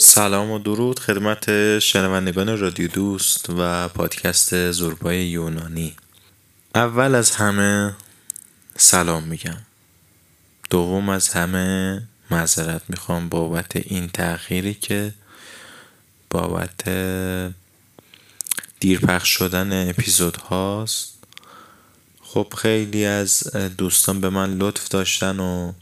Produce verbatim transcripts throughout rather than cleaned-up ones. سلام و درود خدمت شنوندگان رادیو دوست و پادکست زوربای یونانی. اول از همه سلام میگم. دوم از همه معذرت میخوام بابت این تأخیری که بابت دیر پخش شدن اپیزود هاست. خب خیلی از دوستان به من لطف داشتن و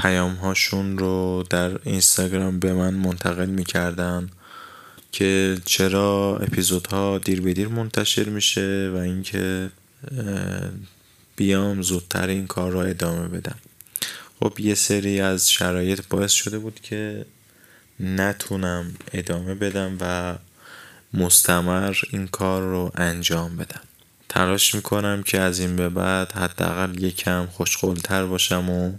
پیام هاشون رو در اینستاگرام به من منتقل میکردن که چرا اپیزودها دیر به دیر منتشر میشه و اینکه بیام زودتر این کار رو ادامه بدم. خب یه سری از شرایط باعث شده بود که نتونم ادامه بدم و مستمر این کار رو انجام بدم. تلاش میکنم که از این به بعد حداقل یکم خوشقولتر باشم و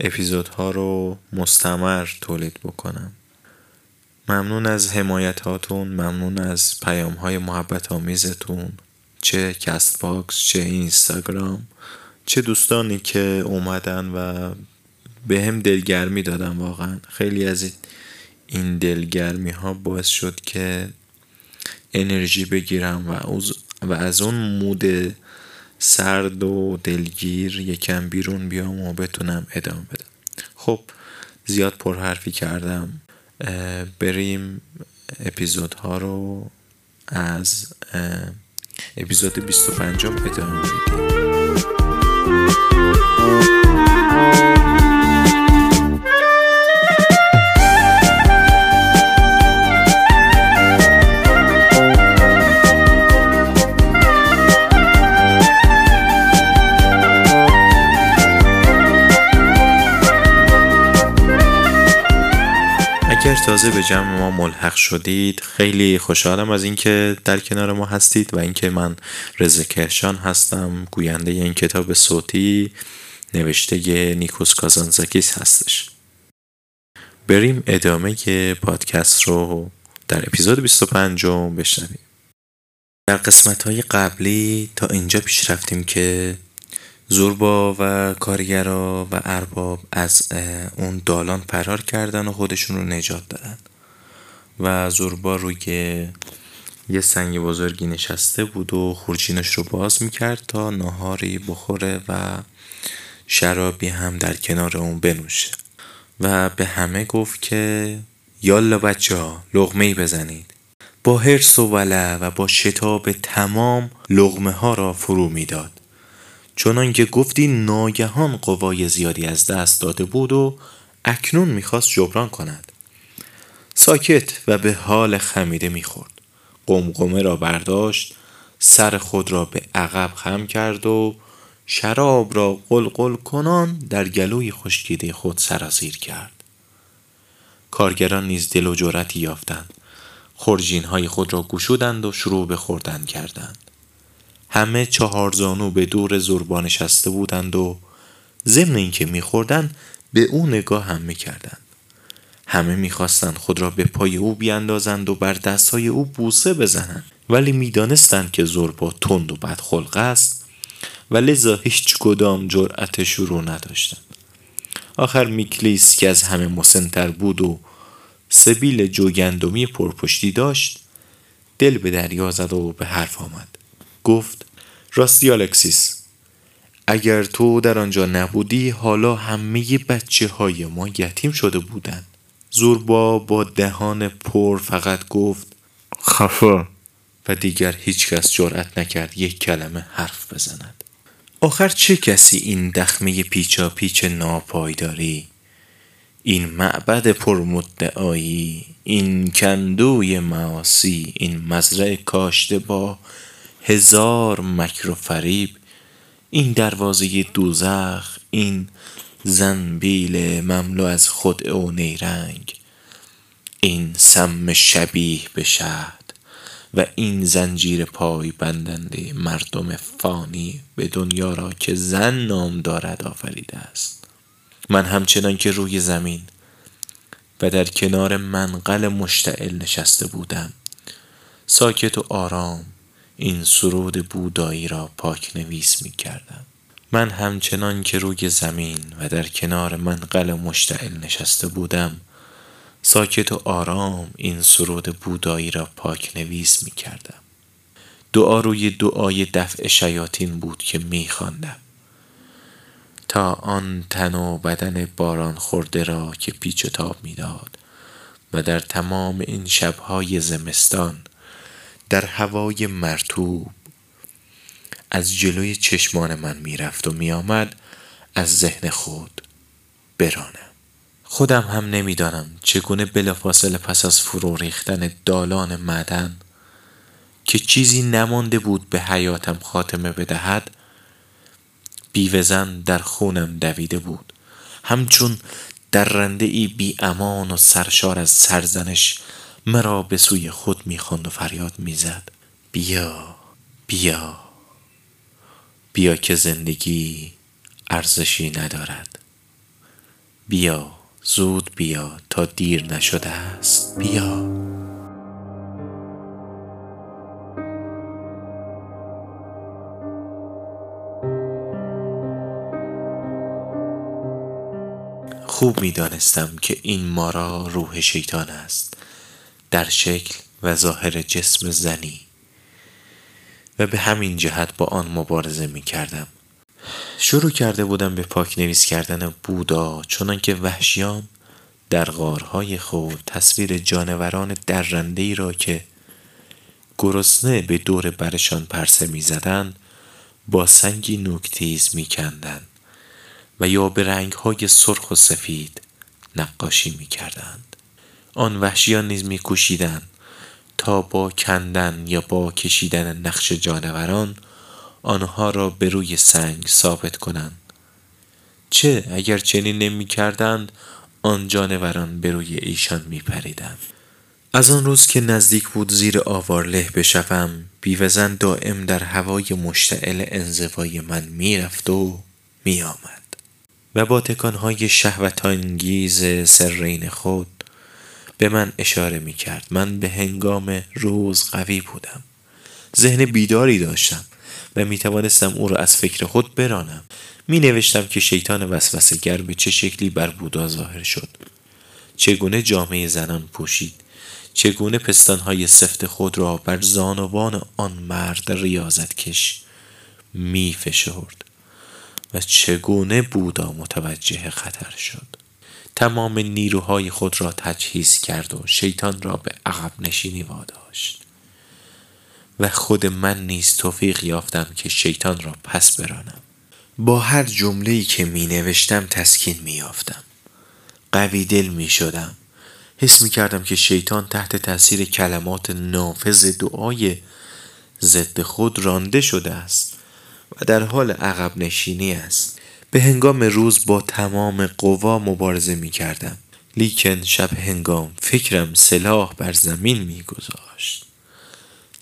اپیزودها رو مستمر تولید بکنم. ممنون از حمایتاتون، ممنون از پیام‌های محبت‌آمیزتون، چه کست باکس، چه اینستاگرام، چه دوستانی که اومدن و به هم دلگرمی دادن. واقعا خیلی از این دلگرمی‌ها باعث شد که انرژی بگیرم و از اون مود سرد و دلگیر یکم بیرون بیام و بتونم ادامه بدم. خب زیاد پرحرفی کردم، بریم اپیزودها رو از اپیزود بیست و پنج ادامه بدیم. اگر تازه به جمع ما ملحق شدید، خیلی خوشحالم از اینکه در کنار ما هستید و اینکه من رضا کهشان هستم، گوینده این کتاب صوتی نوشته نیکوس کازانتزاکیس هستش. بریم ادامه پادکست رو در اپیزود بیست و پنج بشنویم. در قسمت‌های قبلی تا اینجا پیش رفتیم که زوربا و کارگرا و ارباب از اون دالان فرار کردن و خودشون رو نجات دادن و زوربا روی یه سنگ بزرگی نشسته بود و خورجینش رو باز میکرد تا ناهاری بخوره و شرابی هم در کنار اون بنوشه و به همه گفت که یالا بچه ها لقمه‌ای بزنید. با حرص و ولع و با شتاب تمام لقمه ها را فرو میداد، چنان که گفتی ناگهان قوای زیادی از دست داده بود و اکنون میخواست جبران کند. ساکت و به حال خمیده میخورد. قمقمه را برداشت، سر خود را به عقب خم کرد و شراب را قلقل کنان در گلوی خشکیده خود سرازیر کرد. کارگران نیز دل و جرأتی یافتند. خورجین‌های خود را گشودند و شروع به خوردن کردند. همه چهار زانو به دور زوربا نشسته بودند و ضمن اینکه می‌خوردند به او نگاه هم می‌کردند. همه می‌خواستند خود را به پای او بیاندازند و بر دست‌های او بوسه بزنند، ولی می‌دانستند که زوربا تند و بدخلق است و لذا هیچ کدام جرأت شروع نداشتند. آخر میکلیس که از همه مسن‌تر بود و سبیل جوگندمی پرپشتی داشت، دل به دریا زد و به حرف آمد. گفت راستی الکسیس، اگر تو در آنجا نبودی حالا همه بچه های ما یتیم شده بودن. زوربا با دهان پر فقط گفت خفه و دیگر هیچ کس جرأت نکرد یک کلمه حرف بزند. آخر چه کسی این دخمه پیچا پیچ ناپایداری، این معبد پرمدعایی، این کندوی معاصی، این مزرعه کاشته با هزار مکر و فریب، این دروازه دوزخ، این زنبیل مملو از خدعه و نیرنگ، این سم شبیه به شهد و این زنجیر پای بندنده مردم فانی به دنیا را که زن نام دارد آفریده است. من همچنان که روی زمین و در کنار منقل مشتعل نشسته بودم، ساکت و آرام این سرود بودایی را پاک نویس می کردم. من همچنان که روی زمین و در کنار منقل مشتعل نشسته بودم، ساکت و آرام این سرود بودایی را پاک نویس می کردم. دعا روی دعای دفع شیاطین بود که می خواندم. تا آن تن و بدن باران خورده را که پیچ و تاب می داد و در تمام این شبهای زمستان در هوای مرطوب از جلوی چشمان من می رفت و می آمد از ذهن خود برانم. خودم هم نمیدانم چگونه بلافاصله پس از فرو ریختن دالان معدن که چیزی نمانده بود به حیاتم خاتمه بدهد، بیوه‌زن در خونم دویده بود، همچون درنده ای بی امان و سرشار از سرزنش مرا به سوی خود میخواند و فریاد میزد: بیا بیا بیا که زندگی ارزشی ندارد، بیا زود بیا تا دیر نشده است، بیا. خوب می دانستم که این مارا روح شیطان است در شکل و ظاهر جسم زنی و به همین جهت با آن مبارزه می کردم. شروع کرده بودم به پاک نویس کردن بودا، چنان که وحشیان در غارهای خود تصویر جانوران درنده‌ای را که گرسنه به دور برشان پرسه می زدن با سنگی نوک‌تیز می کندن و یا به رنگهای سرخ و سفید نقاشی می کردند. آن وحشیان نیز می کوشیدن تا با کندن یا با کشیدن نقش جانوران آنها را به روی سنگ ثابت کنند. چه اگر چنین نمی کردند آن جانوران به روی ایشان می پریدند. از آن روز که نزدیک بود زیر آوار له بشوم، بیوه‌زن دائم در هوای مشتعل انزوای من می رفت و می آمد و با تکانهای شهوتانگیز سرین خود به من اشاره می کرد. من به هنگام روز قوی بودم، ذهن بیداری داشتم و می توانستم او را از فکر خود برانم. می نوشتم که شیطان وسوسه‌گر به چه شکلی بر بودا ظاهر شد، چگونه جامعه زنان پوشید، چگونه پستانهای سفت خود را بر زانوان آن مرد ریاضتکش می فشرد و چگونه بودا متوجه خطر شد. تمام نیروهای خود را تجهیز کرد و شیطان را به عقب نشینی واداشت و خود من نیز توفیق یافتم که شیطان را پس برانم. با هر جمله‌ای که می نوشتم تسکین می یافتم، قوی دل می شدم. حس می کردم که شیطان تحت تاثیر کلمات نافذ دعای ضد خود رانده شده است و در حال عقب نشینی است. به هنگام روز با تمام قوا مبارزه می کردم، لیکن شب هنگام فکرم سلاح بر زمین می گذاشت.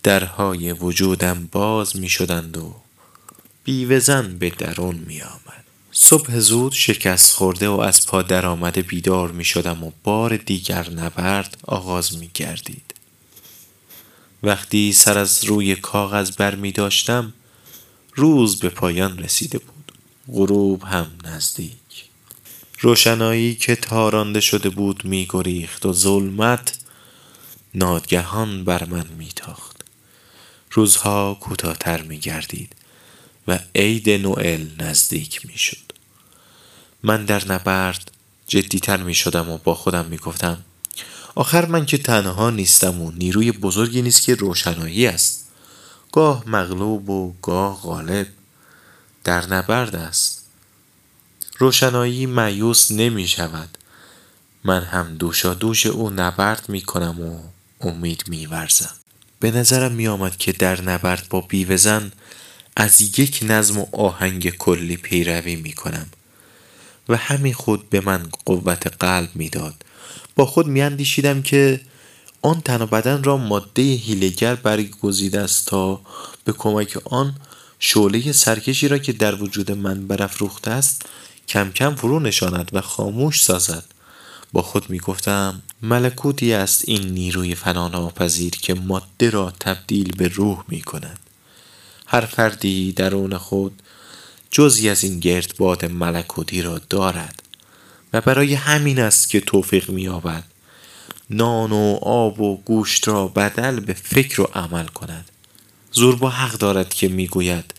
درهای وجودم باز می شدند و بیوه‌زن به درون می آمد. صبح زود شکست خورده و از پا در آمده بیدار می شدم و بار دیگر نبرد آغاز می گردید. وقتی سر از روی کاغذ بر می داشتم روز به پایان رسیده بود، غروب هم نزدیک. روشنایی که تارانده شده بود می گریخت و ظلمت ناگهان بر من می تاخت. روزها کوتاه‌تر می گردید و عید نوئل نزدیک می شد. من در نبرد جدی‌تر می شدم و با خودم می گفتم آخر من که تنها نیستم و نیروی بزرگی نیست که روشنایی است، گاه مغلوب و گاه غالب در نبرد است. روشنایی مایوس نمی شود، من هم دوشا دوش او نبرد می کنم و امید می ورزم. به نظرم می آمد که در نبرد با بیوه‌زن از یک نظم و آهنگ کلی پیروی می کنم و همین خود به من قوت قلب می داد. با خود می اندیشیدم که آن تن و بدن را ماده هیله‌گر برگزیده است تا به کمک آن شعله سرکشی را که در وجود من برافروخته است کم کم فرو نشاند و خاموش سازد. با خود می گفتم ملکوتی است این نیروی فنا ناپذیر که ماده را تبدیل به روح می کند. هر فردی درون خود جزئی از این گردباد ملکوتی را دارد و برای همین است که توفیق می یابد نان و آب و گوشت را بدل به فکر و عمل کند. زوربا حق دارد که میگوید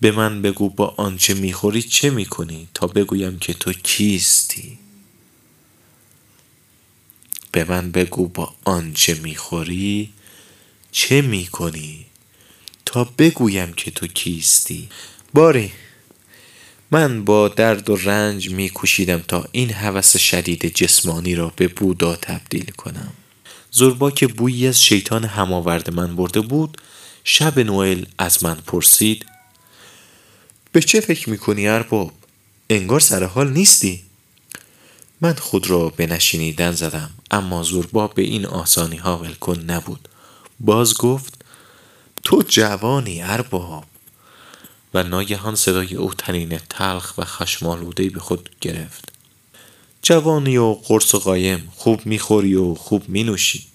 به من بگو با آنچه میخوری چه میکنی تا بگویم که تو کیستی. به من بگو با آنچه میخوری چه میکنی تا بگویم که تو کیستی. باری من با درد و رنج میکوشیدم تا این هوس شدید جسمانی را به بودا تبدیل کنم. زوربا که بویی از شیطان هماورد من برده بود، شب نوئل از من پرسید: به چه فکر میکنی ارباب؟ انگار سر حال نیستی. من خود را به نشینیدن زدم، اما زوربا به این آسانی ها ولکن نبود. باز گفت: تو جوانی ارباب. و ناگهان صدای او طنین تلخ و خشم‌آلوده‌ای به خود گرفت: جوانی و قرص و قایم، خوب میخوری و خوب مینوشی،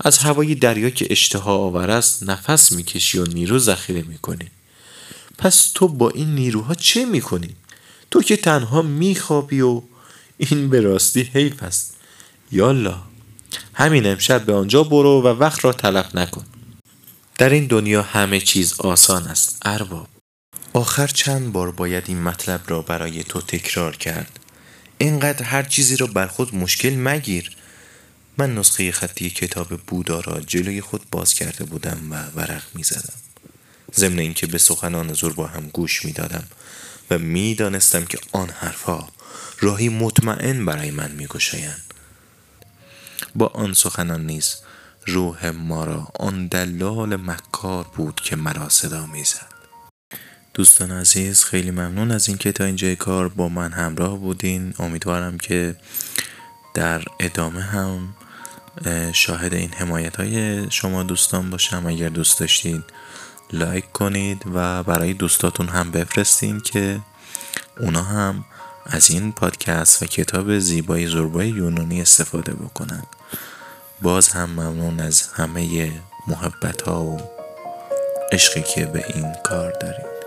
از هوای دریا که اشتها آور است نفس میکشی و نیرو ذخیره میکنی. پس تو با این نیروها چه میکنی؟ تو که تنها میخوابی و این به راستی حیف است. یالا، همین امشب به آنجا برو و وقت را تلف نکن. در این دنیا همه چیز آسان است ارباب. آخر چند بار باید این مطلب را برای تو تکرار کرد. اینقدر هر چیزی را بر خود مشکل مگیر. من نسخه خطی کتاب بودا را جلوی خود باز کرده بودم و ورق می زدم، ضمن اینکه به سخنان زوربا هم گوش می دادم و می دانستم که آن حرفها راهی مطمئن برای من می گشایند. با آن سخنان نیز روح ما را آن دلال مکار بود که مرا صدا می زد. دوستان عزیز، خیلی ممنون از اینکه تا اینجای کار با من همراه بودین. امیدوارم که در ادامه هم شاهد این حمایت های شما دوستان باشم. اگر دوست داشتید لایک کنید و برای دوستاتون هم بفرستین که اونا هم از این پادکست و کتاب زیبای زوربای یونانی استفاده بکنن. باز هم ممنون از همه محبت ها و عشقی که به این کار دارید.